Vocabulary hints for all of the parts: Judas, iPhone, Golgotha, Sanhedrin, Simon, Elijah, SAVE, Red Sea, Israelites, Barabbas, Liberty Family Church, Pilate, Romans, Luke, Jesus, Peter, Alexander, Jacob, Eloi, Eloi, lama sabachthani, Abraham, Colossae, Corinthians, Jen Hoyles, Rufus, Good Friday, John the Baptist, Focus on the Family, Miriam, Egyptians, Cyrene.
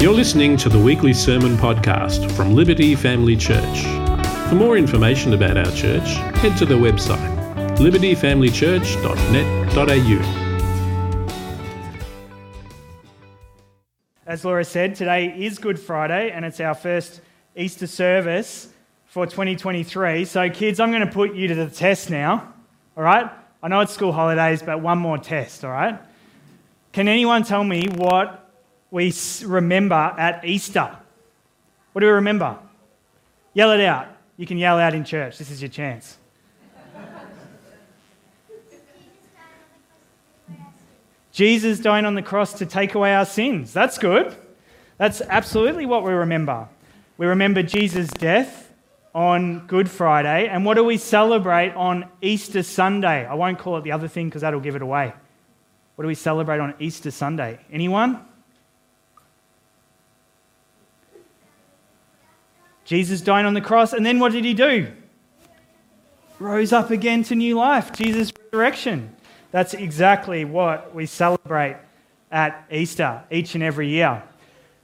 You're listening to the weekly sermon podcast from Liberty Family Church. For more information about our church, head to the website libertyfamilychurch.net.au. As Laura said, today is Good Friday and it's our first Easter service for 2023. So kids, I'm going to put you to the test now, all right? I know it's school holidays, but one more test, all right? Can anyone tell me what we remember at Easter? What do we remember? Yell it out. You can yell out in church. This is your chance. Jesus dying on the cross to take away our sins. That's good. That's absolutely what we remember. We remember Jesus' death on Good Friday. And what do we celebrate on Easter Sunday? I won't call it the other thing because that'll give it away. What do we celebrate on Easter Sunday? Anyone? Jesus dying on the cross, and then what did he do? Rose up again to new life, Jesus' resurrection. That's exactly what we celebrate at Easter each and every year.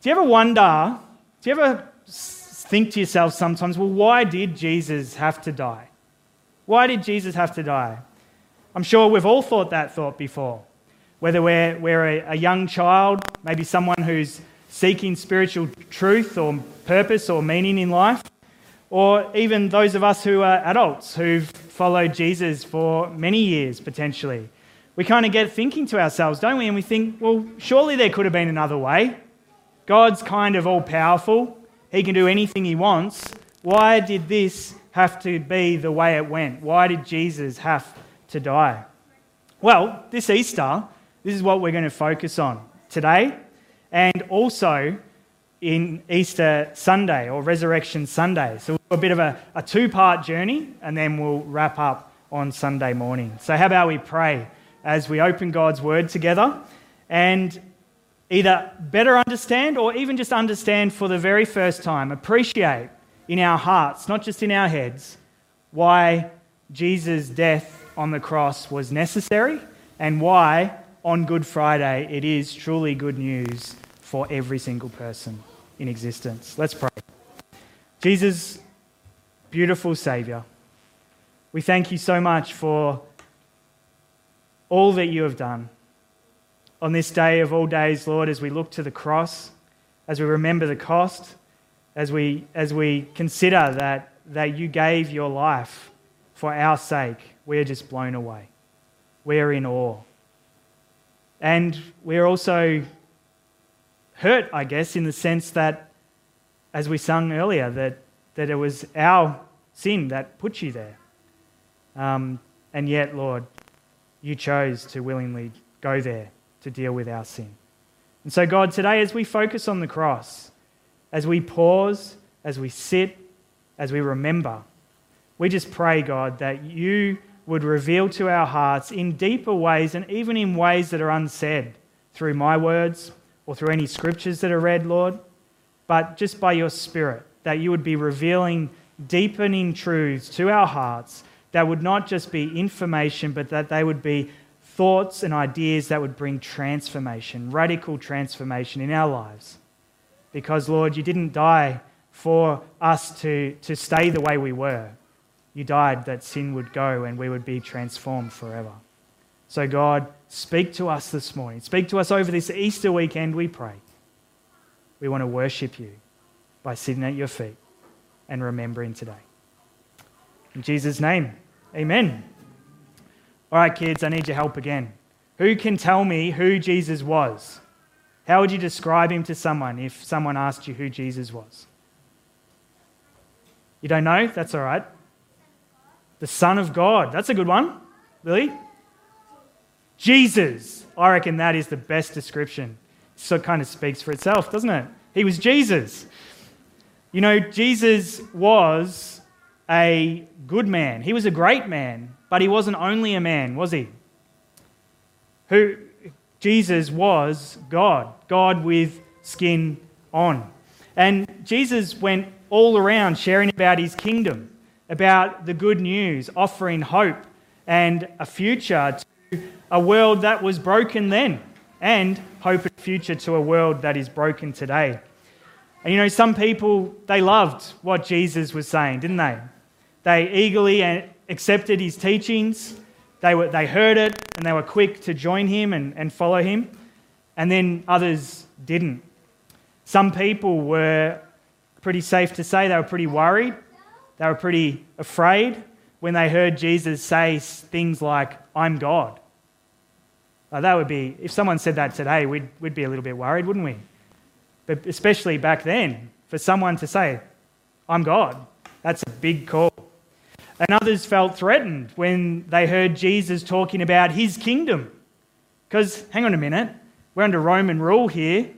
Do you ever wonder, do you ever think to yourself sometimes, well, why did Jesus have to die? Why did Jesus have to die? I'm sure we've all thought that thought before. Whether we're a young child, maybe someone who's seeking spiritual truth or purpose or meaning in life, or even those of us who are adults who've followed Jesus for many years potentially. We kind of get thinking to ourselves, don't we? And we think, well, surely there could have been another way. God's kind of all-powerful. He can do anything he wants. Why did this have to be the way it went? Why did Jesus have to die? Well, this Easter, this is what we're going to focus on today. And also in Easter Sunday or Resurrection Sunday. So a bit of a two-part journey and then we'll wrap up on Sunday morning. So how about we pray as we open God's Word together and either better understand or even just understand for the very first time, appreciate in our hearts, not just in our heads, why Jesus' death on the cross was necessary and why on Good Friday, it is truly good news for every single person in existence. Let's pray. Jesus, beautiful Saviour, we thank you so much for all that you have done. On this day of all days, Lord, as we look to the cross, as we remember the cost, as we consider that you gave your life for our sake, we are just blown away. We're in awe. And we're also hurt, I guess, in the sense that, as we sung earlier, that it was our sin that put you there. And yet, Lord, you chose to willingly go there to deal with our sin. And so, God, today as we focus on the cross, as we pause, as we sit, as we remember, we just pray, God, that you would reveal to our hearts in deeper ways and even in ways that are unsaid through my words or through any scriptures that are read, Lord, but just by your Spirit, that you would be revealing, deepening truths to our hearts that would not just be information, but that they would be thoughts and ideas that would bring transformation, radical transformation in our lives. Because, Lord, you didn't die for us to stay the way we were. You died that sin would go and we would be transformed forever. So God, speak to us this morning. Speak to us over this Easter weekend, we pray. We want to worship you by sitting at your feet and remembering today. In Jesus' name, amen. All right, kids, I need your help again. Who can tell me who Jesus was? How would you describe him to someone if someone asked you who Jesus was? You don't know? That's all right. The Son of God. That's a good one. Lily? Jesus. I reckon that is the best description. So it kind of speaks for itself, doesn't it? He was Jesus. You know, Jesus was a good man. He was a great man, but he wasn't only a man, was he? Jesus was God. God with skin on. And Jesus went all around sharing about his kingdom, about the good news, offering hope and a future to a world that was broken then and hope and future to a world that is broken today. And you know, some people, they loved what Jesus was saying, didn't they? They eagerly accepted his teachings. They heard it and they were quick to join him and follow him. And then others didn't. Some people were, pretty safe to say, they were pretty worried. They were pretty afraid when they heard Jesus say things like, "I'm God." That would be, if someone said that today, we'd be a little bit worried, wouldn't we? But especially back then, for someone to say, "I'm God," that's a big call. And others felt threatened when they heard Jesus talking about his kingdom. Because, hang on a minute, we're under Roman rule here.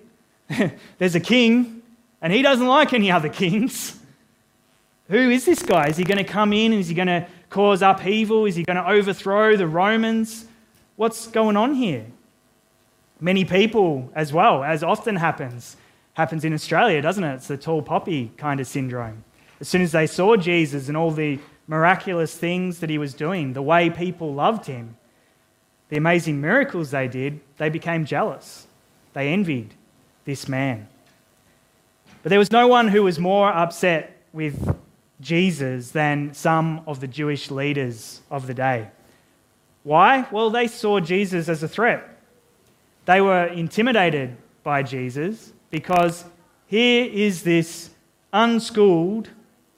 There's a king, and he doesn't like any other kings. Who is this guy? Is he going to come in? Is he going to cause upheaval? Is he going to overthrow the Romans? What's going on here? Many people as well, as often happens in Australia, doesn't it? It's the tall poppy kind of syndrome. As soon as they saw Jesus and all the miraculous things that he was doing, the way people loved him, the amazing miracles they did, they became jealous. They envied this man. But there was no one who was more upset with Jesus than some of the Jewish leaders of the day. Why? Well, they saw Jesus as a threat. They were intimidated by Jesus because here is this unschooled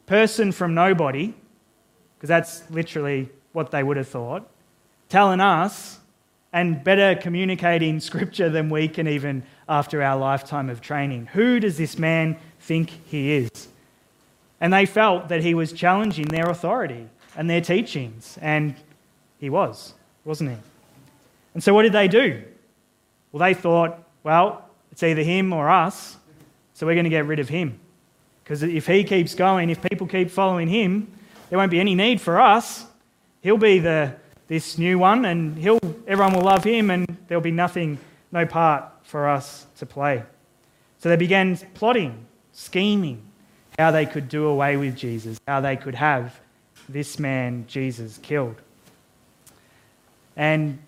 person from nobody, because that's literally what they would have thought, telling us and better communicating Scripture than we can even after our lifetime of training. Who does this man think he is? And they felt that he was challenging their authority and their teachings, and he was, wasn't he? And so what did they do? Well, they thought, well, it's either him or us, so we're going to get rid of him. Because if he keeps going, if people keep following him, there won't be any need for us. He'll be this new one, and everyone will love him, and there'll be no part for us to play. So they began plotting, scheming, how they could do away with Jesus, how they could have this man, Jesus, killed. And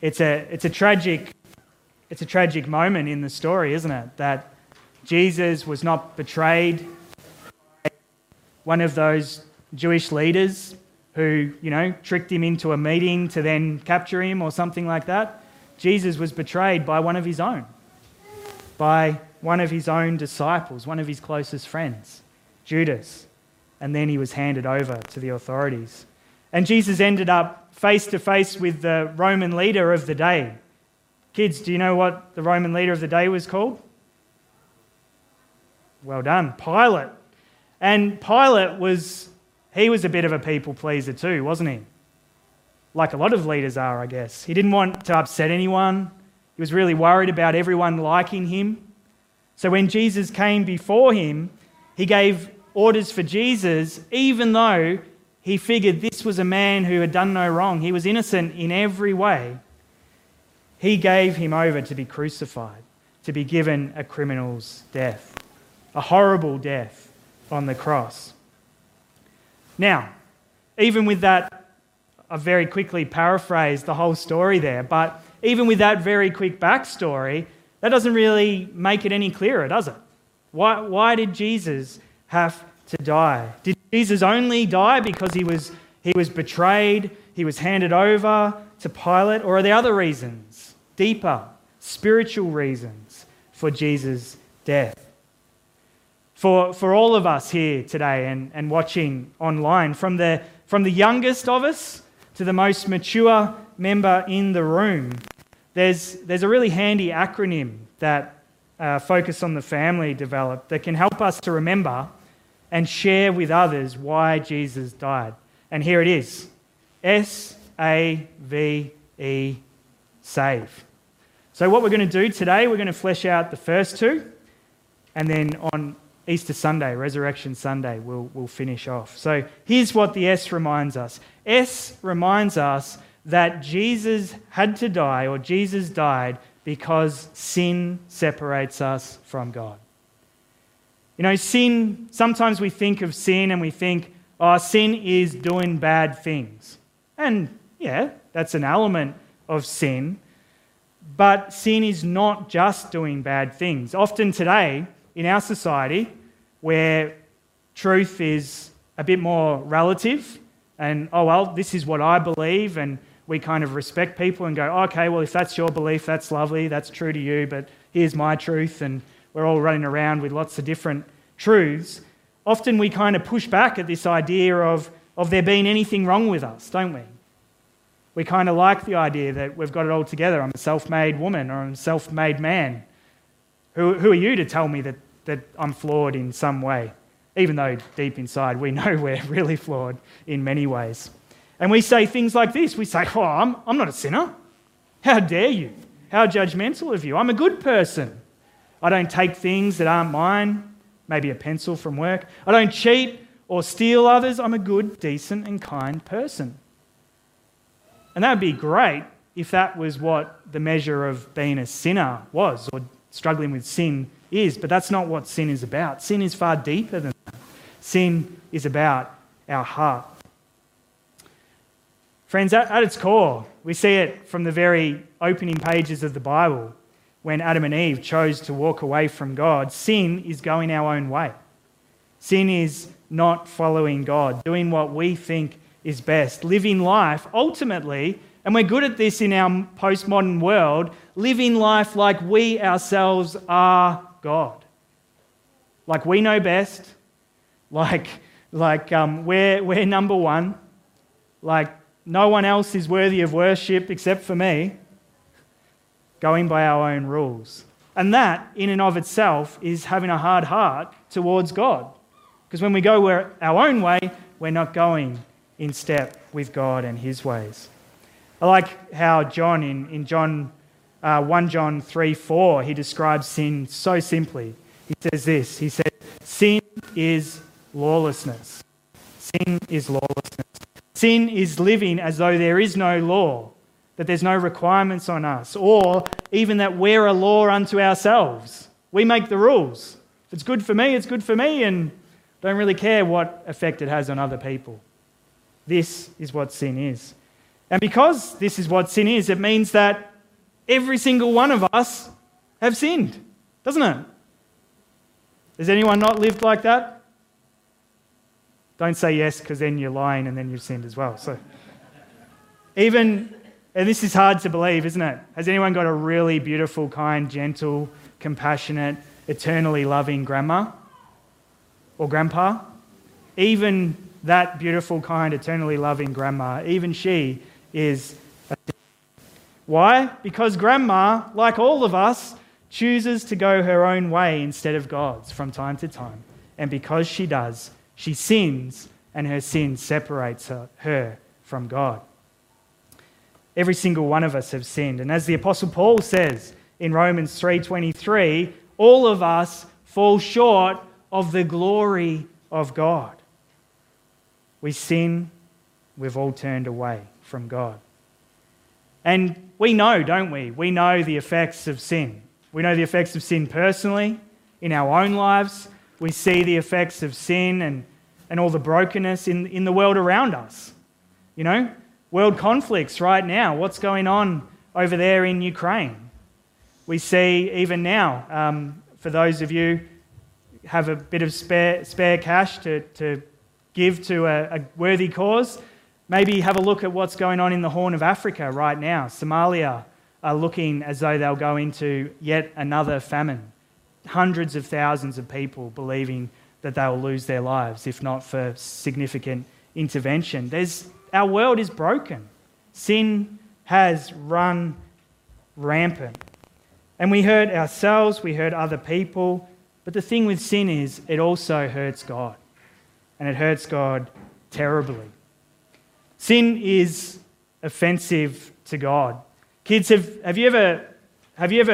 it's a tragic moment in the story, isn't it? That Jesus was not betrayed by one of those Jewish leaders who, you know, tricked him into a meeting to then capture him or something like that. Jesus was betrayed by one of his own, by one of his own disciples, one of his closest friends, Judas. And then he was handed over to the authorities. And Jesus ended up face to face with the Roman leader of the day. Kids, do you know what the Roman leader of the day was called? Well done, Pilate. And Pilate was a bit of a people pleaser too, wasn't he? Like a lot of leaders are, I guess. He didn't want to upset anyone. He was really worried about everyone liking him. So when Jesus came before him, he gave orders for Jesus, even though he figured this was a man who had done no wrong. He was innocent in every way. He gave him over to be crucified, to be given a criminal's death, a horrible death on the cross. Now, even with that, I very quickly paraphrased the whole story there, but even with that very quick backstory, that doesn't really make it any clearer, does it? Why did Jesus have to die? Did Jesus only die because he was betrayed, he was handed over to Pilate, or are there other reasons, deeper, spiritual reasons for Jesus' death? For all of us here today and watching online, from the youngest of us to the most mature member in the room, there's a really handy acronym that Focus on the Family developed that can help us to remember and share with others why Jesus died. And here it is, SAVE, save. So what we're going to do today, we're going to flesh out the first two, and then on Easter Sunday, Resurrection Sunday, we'll finish off. So here's what the S reminds us. S reminds us that Jesus had to die, or Jesus died, because sin separates us from God. You know, sin, sometimes we think of sin and we think, oh, sin is doing bad things. And yeah, that's an element of sin. But sin is not just doing bad things. Often today, in our society, where truth is a bit more relative and, oh, well, this is what I believe, and we kind of respect people and go, okay, well, if that's your belief, that's lovely, that's true to you, but here's my truth, and we're all running around with lots of different truths. Often we kind of push back at this idea of there being anything wrong with us, don't we? We kind of like the idea that we've got it all together. I'm a self-made woman, or I'm a self-made man. Who are you to tell me that I'm flawed in some way? Even though deep inside we know we're really flawed in many ways. And we say things like this. We say, oh, I'm not a sinner. How dare you? How judgmental of you. I'm a good person. I don't take things that aren't mine, maybe a pencil from work. I don't cheat or steal others. I'm a good, decent and kind person. And that would be great if that was what the measure of being a sinner was, or struggling with sin is, but that's not what sin is about. Sin is far deeper than that. Sin is about our heart. Friends, at its core, we see it from the very opening pages of the Bible when Adam and Eve chose to walk away from God. Sin is going our own way. Sin is not following God, doing what we think is best, living life ultimately, and we're good at this in our postmodern world, living life like we ourselves are God. Like we know best, we're number one, like no one else is worthy of worship except for me, going by our own rules. And that in and of itself is having a hard heart towards God, because when we go our own way, we're not going in step with God and his ways. I like how John, in John 1 John 3:4, he describes sin so simply. He says this, he says, sin is lawlessness. Sin is lawlessness. Sin is living as though there is no law, that there's no requirements on us, or even that we're a law unto ourselves. We make the rules. If it's good for me, it's good for me, and don't really care what effect it has on other people. This is what sin is. And because this is what sin is, it means that every single one of us have sinned, doesn't it? Has anyone not lived like that? Don't say yes, because then you're lying and then you've sinned as well. So, and this is hard to believe, isn't it? Has anyone got a really beautiful, kind, gentle, compassionate, eternally loving grandma or grandpa? Even that beautiful, kind, eternally loving grandma, even she is a sinner. Why? Because grandma, like all of us, chooses to go her own way instead of God's from time to time. And because she does, she sins, and her sin separates her from God. Every single one of us have sinned. And as the Apostle Paul says in Romans 3:23, all of us fall short of the glory of God. We sin, we've all turned away from God. And we know, don't we? We know the effects of sin. We know the effects of sin personally, in our own lives. We see the effects of sin and all the brokenness in the world around us. You know, world conflicts right now. What's going on over there in Ukraine? We see even now, for those of you who have a bit of spare cash to give to a worthy cause, maybe have a look at what's going on in the Horn of Africa right now. Somalia are looking as though they'll go into yet another famine. Hundreds of thousands of people believing that they'll lose their lives if not for significant intervention. Our world is broken. Sin has run rampant. And we hurt ourselves, we hurt other people, but the thing with sin is it also hurts God. And it hurts God terribly. Sin is offensive to God. Kids, have you ever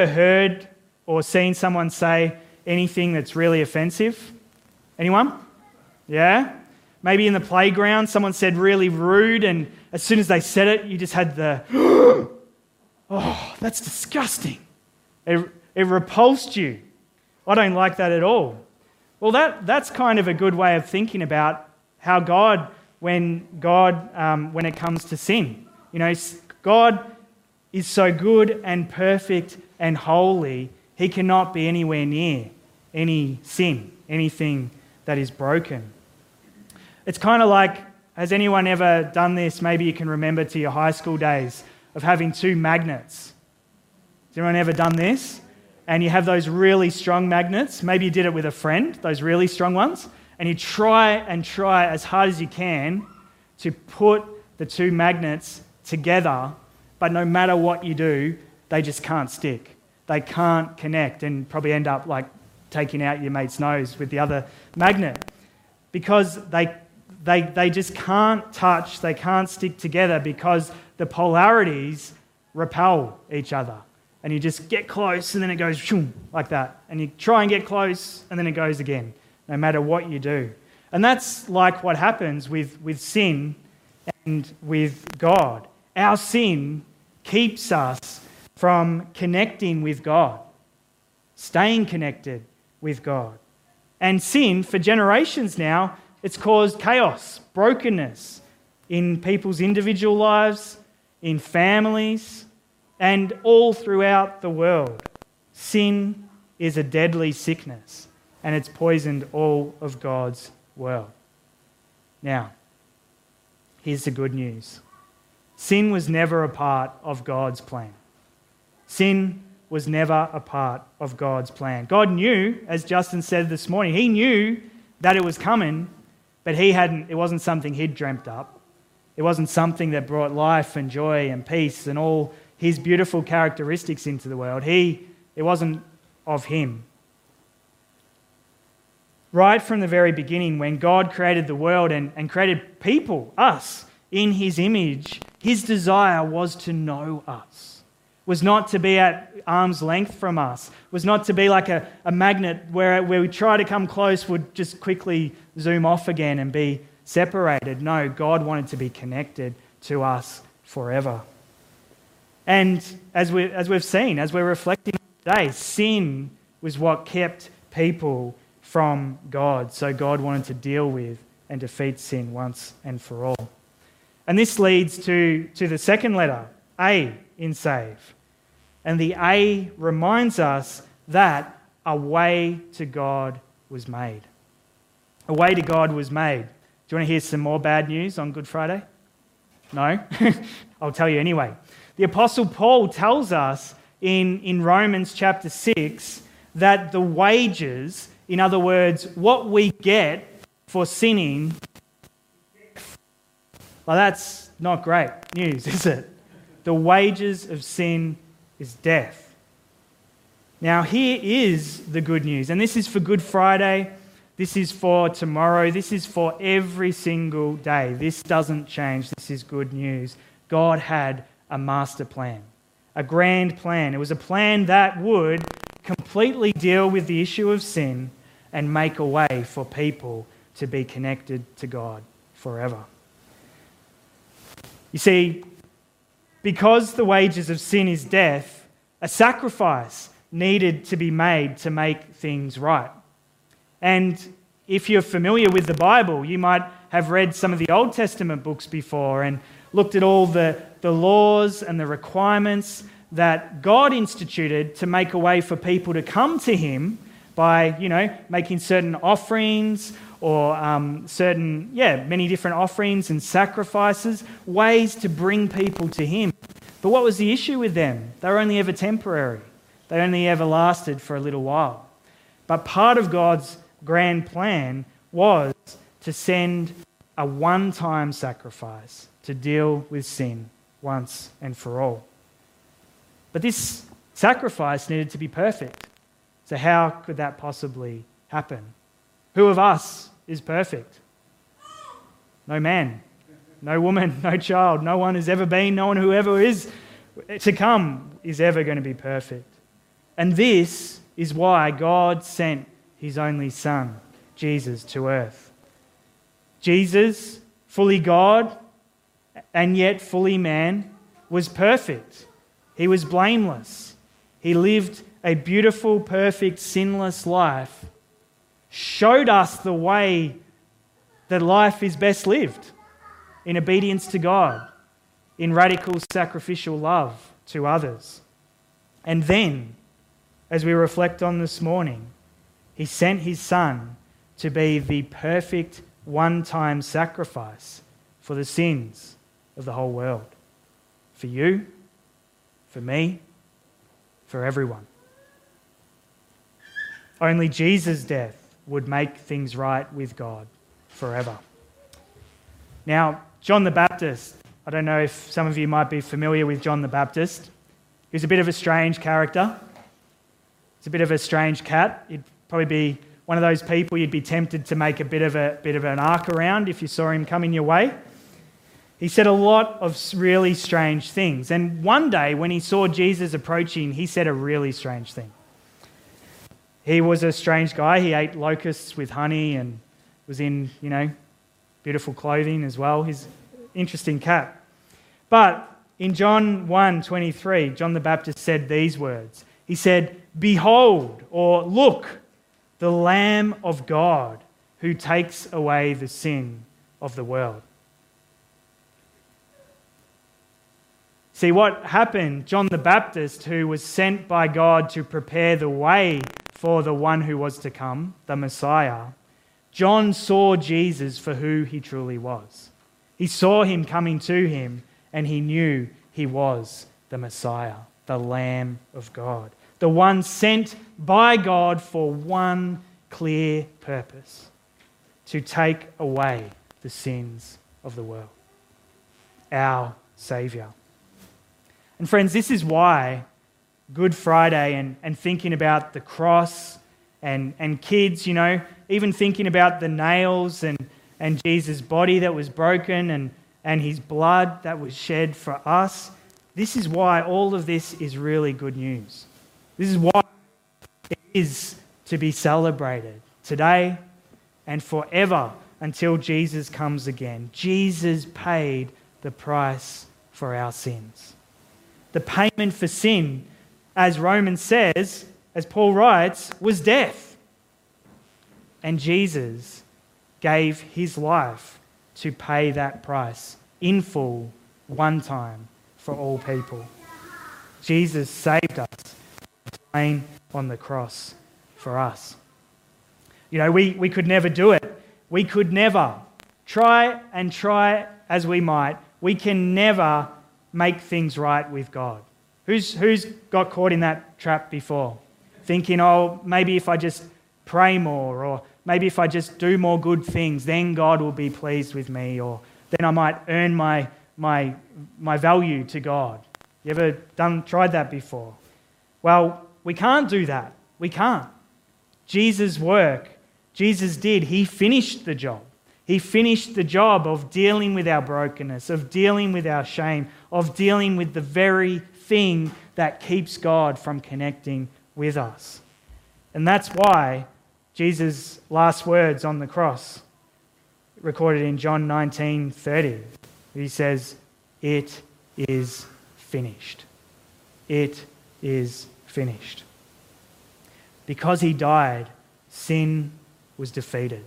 heard or seen someone say anything that's really offensive? Anyone? Yeah? Maybe in the playground, someone said really rude, and as soon as they said it, you just had the, oh, that's disgusting. It repulsed you. I don't like that at all. Well, that's kind of a good way of thinking about how God, when it comes to sin, you know, God is so good and perfect and holy, he cannot be anywhere near any sin, anything that is broken. It's kind of like, has anyone ever done this? Maybe you can remember to your high school days of having two magnets. Has anyone ever done this? And you have those really strong magnets. Maybe you did it with a friend, those really strong ones. And you try as hard as you can to put the two magnets together, but no matter what you do, they just can't stick. They can't connect and probably end up like taking out your mate's nose with the other magnet because they just can't touch, they can't stick together because the polarities repel each other. And you just get close and then it goes shoom, like that. And you try and get close and then it goes again, no matter what you do. And that's like what happens with sin and with God. Our sin keeps us from connecting with God, staying connected with God. And sin, for generations now, it's caused chaos, brokenness in people's individual lives, in families, and all throughout the world. Sin is a deadly sickness, and it's poisoned all of God's world. Now, here's the good news. Sin was never a part of God's plan. Sin was never a part of God's plan. God knew, as Justin said this morning, he knew that it was coming, but it wasn't something he'd dreamt up. It wasn't something that brought life and joy and peace and all his beautiful characteristics into the world. It wasn't of him. Right from the very beginning, when God created the world and created people, us, in his image, his desire was to know us, was not to be at arm's length from us, was not to be like a magnet where we try to come close, would just quickly zoom off again and be separated. No, God wanted to be connected to us forever. And as we've seen, as we're reflecting today, sin was what kept people from God. So God wanted to deal with and defeat sin once and for all. And this leads to the second letter, A, in SAVE. And the A reminds us that a way to God was made. A way to God was made. Do you want to hear some more bad news on Good Friday? No? I'll tell you anyway. The Apostle Paul tells us in Romans chapter 6 that the wages, in other words, what we get for sinning, well, that's not great news, is it? The wages of sin is death. Now, here is the good news, and this is for Good Friday, this is for tomorrow, this is for every single day. This doesn't change. This is good news. God had a master plan, a grand plan. It was a plan that would completely deal with the issue of sin and make a way for people to be connected to God forever. You see, because the wages of sin is death, a sacrifice needed to be made to make things right. And if you're familiar with the Bible, you might have read some of the Old Testament books before and looked at all the laws and the requirements that God instituted to make a way for people to come to him by, making certain offerings or many different offerings and sacrifices, ways to bring people to him. But what was the issue with them? They were only ever temporary. They only ever lasted for a little while. But part of God's grand plan was to send a one-time sacrifice to deal with sin once and for all. But this sacrifice needed to be perfect. So how could that possibly happen? Who of us is perfect? No man, no woman, no child, no one has ever been, no one whoever is to come is ever going to be perfect. And this is why God sent his only Son, Jesus, to earth. Jesus, fully God and yet fully man, was perfect. He was blameless. He lived a beautiful, perfect, sinless life, showed us the way that life is best lived in obedience to God, in radical sacrificial love, to others. And then, as we reflect on this morning, he sent his son to be the perfect one-time sacrifice for the sins of the whole world. For you, for me, for everyone. Only Jesus' death would make things right with God forever. Now, John the Baptist, I don't know if some of you might be familiar with John the Baptist. He was a bit of a strange character. He's a bit of a strange cat. He'd probably be one of those people you'd be tempted to make a bit of an arc around if you saw him coming your way. He said a lot of really strange things. And one day when he saw Jesus approaching, he said a really strange thing. He was a strange guy. He ate locusts with honey and was in, beautiful clothing as well. He's an interesting cat. But in John 1:23, John the Baptist said these words. He said, "Behold," or "Look, the Lamb of God who takes away the sin of the world." See, what happened, John the Baptist, who was sent by God to prepare the way for the one who was to come, the Messiah, John saw Jesus for who he truly was. He saw him coming to him, and he knew he was the Messiah, the Lamb of God, the one sent by God for one clear purpose, to take away the sins of the world. Our Saviour. And friends, this is why Good Friday and thinking about the cross and kids, even thinking about the nails and Jesus' body that was broken and his blood that was shed for us, this is why all of this is really good news. This is why it is to be celebrated today and forever until Jesus comes again. Jesus paid the price for our sins. The payment for sin, as Romans says, as Paul writes, was death. And Jesus gave his life to pay that price in full, one time, for all people. Jesus saved us on the cross for us. We could never do it. We could never. Try as we might, we can never make things right with God. Who's got caught in that trap before? Thinking, maybe if I just pray more, or maybe if I just do more good things, then God will be pleased with me, or then I might earn my value to God. You ever tried that before? Well, we can't do that. We can't. Jesus did. He finished the job. He finished the job of dealing with our brokenness, of dealing with our shame, of dealing with the very thing that keeps God from connecting with us. And that's why Jesus' last words on the cross, recorded in John 19:30, he says, "It is finished." It is finished. Because he died, sin was defeated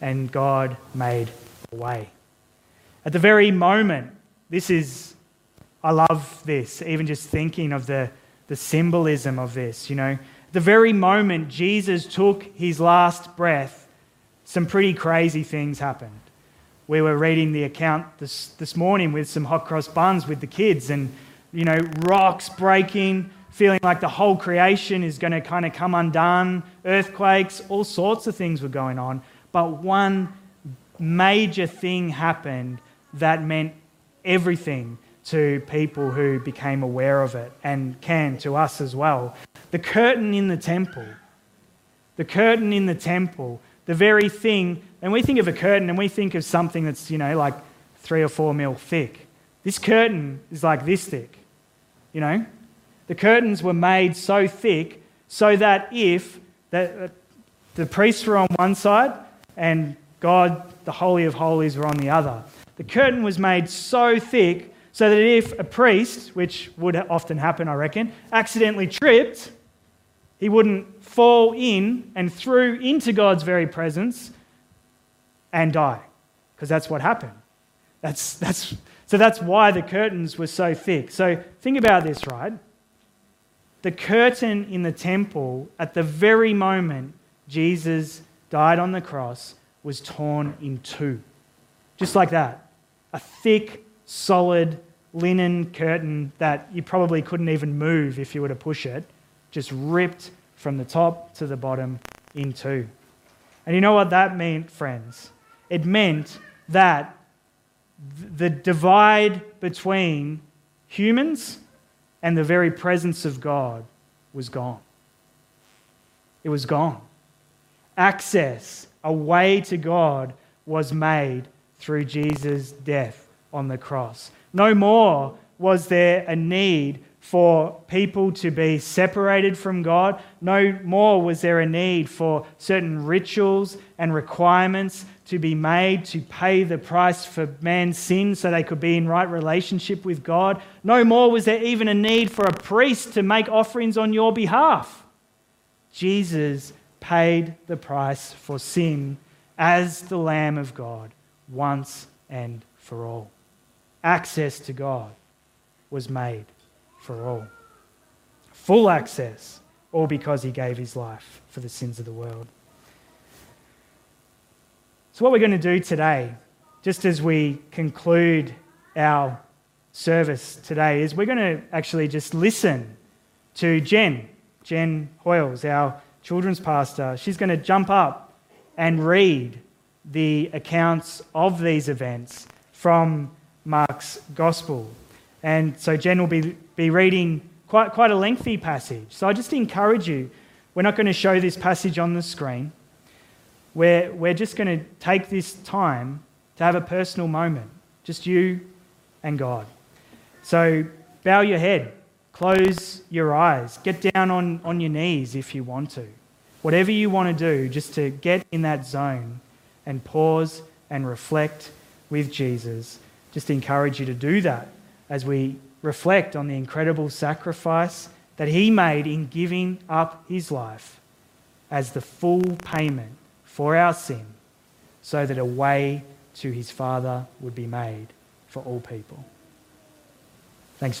and God made a way. At the very moment, I love this, even just thinking of the symbolism of this, At the very moment Jesus took his last breath, some pretty crazy things happened. We were reading the account this morning with some hot cross buns with the kids and, rocks breaking, feeling like the whole creation is going to kind of come undone, earthquakes, all sorts of things were going on. But one major thing happened that meant everything to people who became aware of it, and can to us as well. The curtain in the temple, the very thing, and we think of a curtain and we think of something that's, like 3 or 4 mil thick. This curtain is like this thick, The curtains were made so thick so that if the priests were on one side and God, the Holy of Holies, were on the other, the curtain was made so thick so that if a priest, which would often happen, I reckon, accidentally tripped, he wouldn't fall in and through into God's very presence and die, because that's what happened. That's So that's why the curtains were so thick. So think about this, right? The curtain in the temple at the very moment Jesus died on the cross was torn in two. Just like that. A thick, solid, linen curtain that you probably couldn't even move if you were to push it, just ripped from the top to the bottom in two. And you know what that meant, friends? It meant that the divide between humans and the very presence of God was gone. It was gone. Access, a way to God, was made through Jesus' death on the cross. No more was there a need for people to be separated from God. No more was there a need for certain rituals and requirements to be made to pay the price for man's sin so they could be in right relationship with God. No more was there even a need for a priest to make offerings on your behalf. Jesus paid the price for sin as the Lamb of God once and for all. Access to God was made for all. Full access, all because he gave his life for the sins of the world. So what we're going to do today, just as we conclude our service today, is we're going to actually just listen to Jen Hoyles, our children's pastor. She's going to jump up and read the accounts of these events from Mark's Gospel. And so Jen will be reading quite a lengthy passage. So I just encourage you, we're not going to show this passage on the screen. We're just going to take this time to have a personal moment, just you and God. So bow your head, close your eyes, get down on your knees if you want to. Whatever you want to do, just to get in that zone and pause and reflect with Jesus. Just encourage you to do that as we reflect on the incredible sacrifice that he made in giving up his life as the full payment for our sin, so that a way to his Father would be made for all people. Thanks.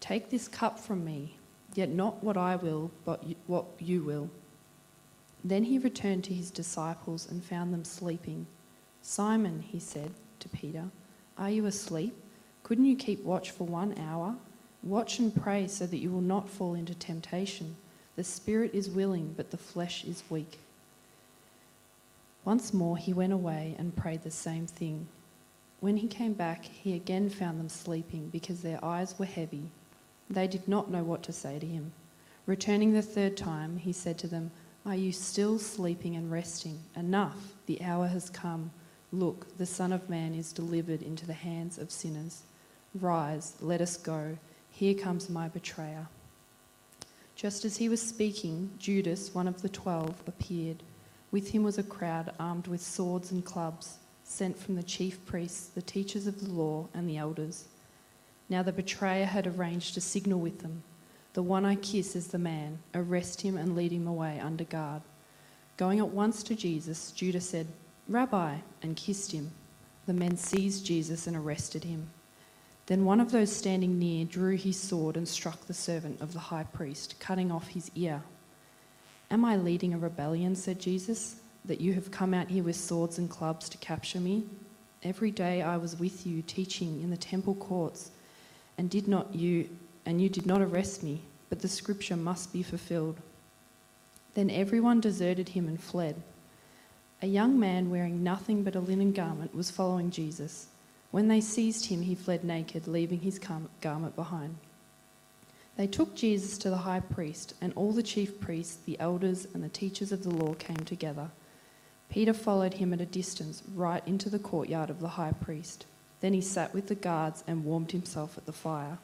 Take this cup from me, yet not what I will, but what you will." Then he returned to his disciples and found them sleeping. "Simon," he said to Peter, "are you asleep? Couldn't you keep watch for 1 hour? Watch and pray so that you will not fall into temptation. The spirit is willing, but the flesh is weak." Once more he went away and prayed the same thing. When he came back, he again found them sleeping because their eyes were heavy. They did not know what to say to him. Returning the third time, he said to them, "Are you still sleeping and resting? Enough, the hour has come. Look, the Son of Man is delivered into the hands of sinners. Rise, let us go. Here comes my betrayer." Just as he was speaking, Judas, one of the 12, appeared. With him was a crowd armed with swords and clubs, sent from the chief priests, the teachers of the law, and the elders. Now the betrayer had arranged a signal with them. "The one I kiss is the man. Arrest him and lead him away under guard." Going at once to Jesus, Judas said, "Rabbi," and kissed him. The men seized Jesus and arrested him. Then one of those standing near drew his sword and struck the servant of the high priest, cutting off his ear. "Am I leading a rebellion," said Jesus, "that you have come out here with swords and clubs to capture me? Every day I was with you teaching in the temple courts, and you did not arrest me, but the scripture must be fulfilled." Then everyone deserted him and fled. A young man wearing nothing but a linen garment was following Jesus. When they seized him, he fled naked, leaving his garment behind. They took Jesus to the high priest, and all the chief priests, the elders, and the teachers of the law came together. Peter followed him at a distance, right into the courtyard of the high priest. Then he sat with the guards and warmed himself at the fire.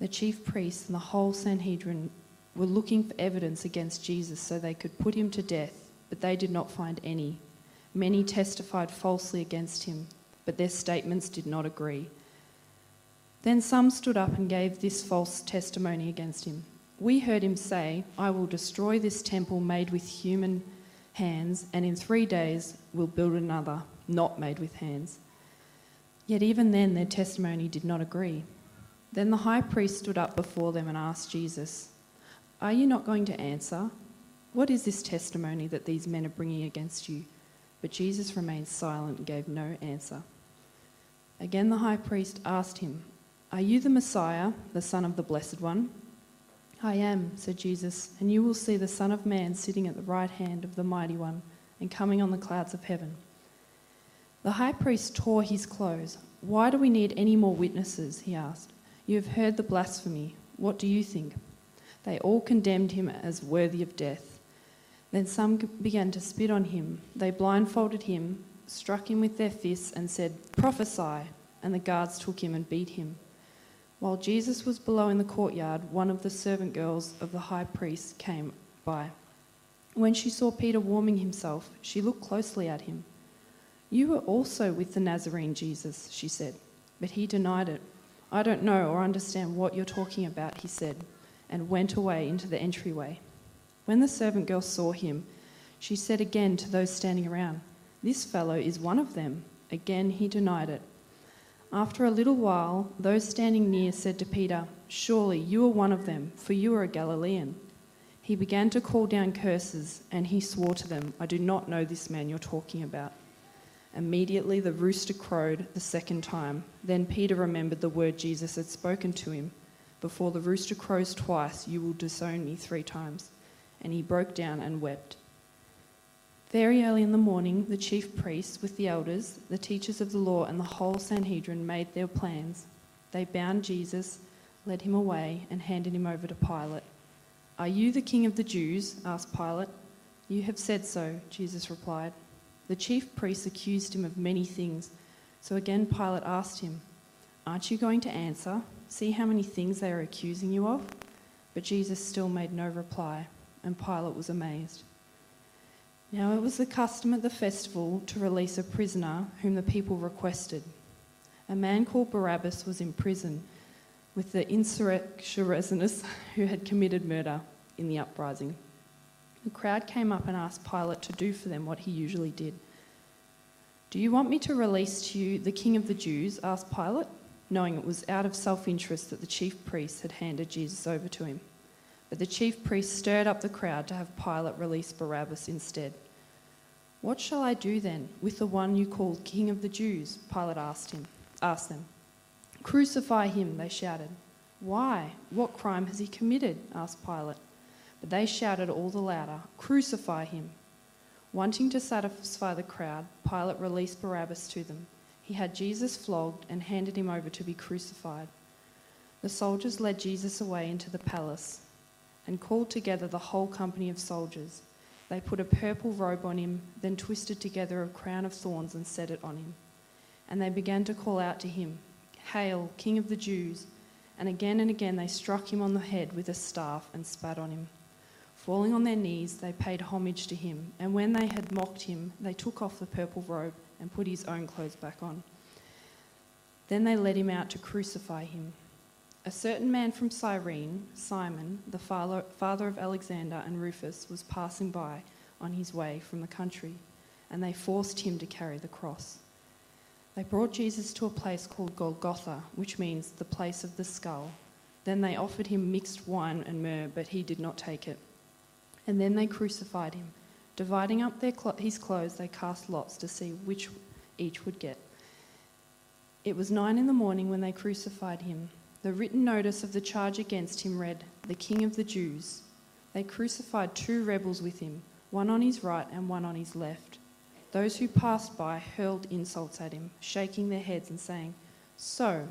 The chief priests and the whole Sanhedrin were looking for evidence against Jesus so they could put him to death, but they did not find any. Many testified falsely against him, but their statements did not agree. Then some stood up and gave this false testimony against him. We heard him say, "I will destroy this temple made with human hands, and in 3 days will build another, not made with hands." Yet even then their testimony did not agree. Then the high priest stood up before them and asked Jesus, "Are you not going to answer? What is this testimony that these men are bringing against you?" But Jesus remained silent and gave no answer. Again the high priest asked him, "Are you the Messiah, the Son of the Blessed One?" "I am," said Jesus, "and you will see the Son of Man sitting at the right hand of the Mighty One and coming on the clouds of heaven." The high priest tore his clothes. "Why do we need any more witnesses?" he asked. "You have heard the blasphemy. What do you think?" They all condemned him as worthy of death. Then some began to spit on him. They blindfolded him, struck him with their fists, and said, "Prophesy!" And the guards took him and beat him. While Jesus was below in the courtyard, one of the servant girls of the high priest came by. When she saw Peter warming himself, she looked closely at him. "You were also with the Nazarene Jesus," she said, but he denied it. "I don't know or understand what you're talking about," he said, and went away into the entryway. When the servant girl saw him, she said again to those standing around, "This fellow is one of them." Again he denied it. After a little while, those standing near said to Peter, "Surely you are one of them, for you are a Galilean." He began to call down curses, and he swore to them, "I do not know this man you're talking about." Immediately the rooster crowed the second time. Then Peter remembered the word Jesus had spoken to him, "Before the rooster crows twice, you will disown me 3 times. And he broke down and wept. Very early in the morning, the chief priests with the elders, the teachers of the law, and the whole Sanhedrin made their plans. They bound Jesus, led him away, and handed him over to Pilate. "Are you the king of the Jews?" asked Pilate. "You have said so," Jesus replied. The chief priests accused him of many things, so again Pilate asked him, "Aren't you going to answer? See how many things they are accusing you of?" But Jesus still made no reply, and Pilate was amazed. Now it was the custom at the festival to release a prisoner whom the people requested. A man called Barabbas was in prison with the insurrectionists who had committed murder in the uprising. The crowd came up and asked Pilate to do for them what he usually did. "Do you want me to release to you the king of the Jews?" asked Pilate, knowing it was out of self-interest that the chief priests had handed Jesus over to him. But the chief priests stirred up the crowd to have Pilate release Barabbas instead. "What shall I do then with the one you call king of the Jews?" Pilate asked them. "Crucify him," they shouted. "Why? What crime has he committed?" asked Pilate. But they shouted all the louder, "Crucify him!" Wanting to satisfy the crowd, Pilate released Barabbas to them. He had Jesus flogged and handed him over to be crucified. The soldiers led Jesus away into the palace and called together the whole company of soldiers. They put a purple robe on him, then twisted together a crown of thorns and set it on him. And they began to call out to him, "Hail, King of the Jews!" And again they struck him on the head with a staff and spat on him. Falling on their knees, they paid homage to him, and when they had mocked him, they took off the purple robe and put his own clothes back on. Then they led him out to crucify him. A certain man from Cyrene, Simon, the father of Alexander and Rufus, was passing by on his way from the country, and they forced him to carry the cross. They brought Jesus to a place called Golgotha, which means the place of the skull. Then they offered him mixed wine and myrrh, but he did not take it. And then they crucified him. Dividing up his clothes, they cast lots to see which each would get. It was 9 a.m. when they crucified him. The written notice of the charge against him read, "The King of the Jews." They crucified 2 rebels with him, one on his right and one on his left. Those who passed by hurled insults at him, shaking their heads and saying, "So,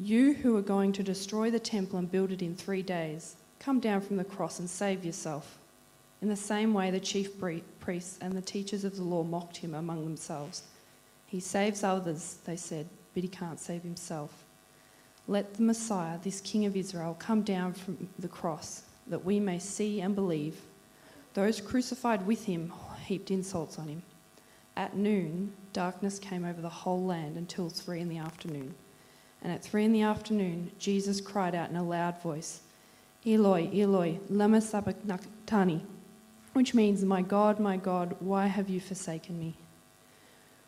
You who are going to destroy the temple and build it in 3 days, come down from the cross and save yourself. In the same way, the chief priests and the teachers of the law mocked him among themselves. He saves others, they said, but he can't save himself. Let the Messiah, this King of Israel, come down from the cross, that we may see and believe. Those crucified with him heaped insults on him. At noon, darkness came over the whole land until 3 in the afternoon. And at 3 in the afternoon, Jesus cried out in a loud voice, Eloi, Eloi, lama sabachthani, which means, my God, why have you forsaken me?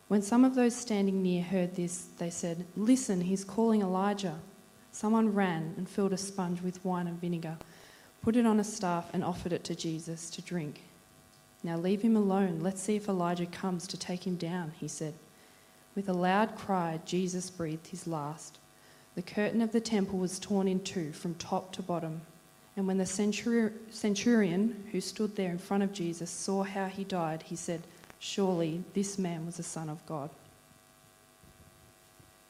When some of those standing near heard this, they said, Listen, he's calling Elijah. Someone ran and filled a sponge with wine and vinegar, put it on a staff and offered it to Jesus to drink. Now leave him alone. Let's see if Elijah comes to take him down, he said. With a loud cry, Jesus breathed his last. The curtain of the temple was torn in two from top to bottom. And when the centurion who stood there in front of Jesus saw how he died, he said, Surely this man was the Son of God.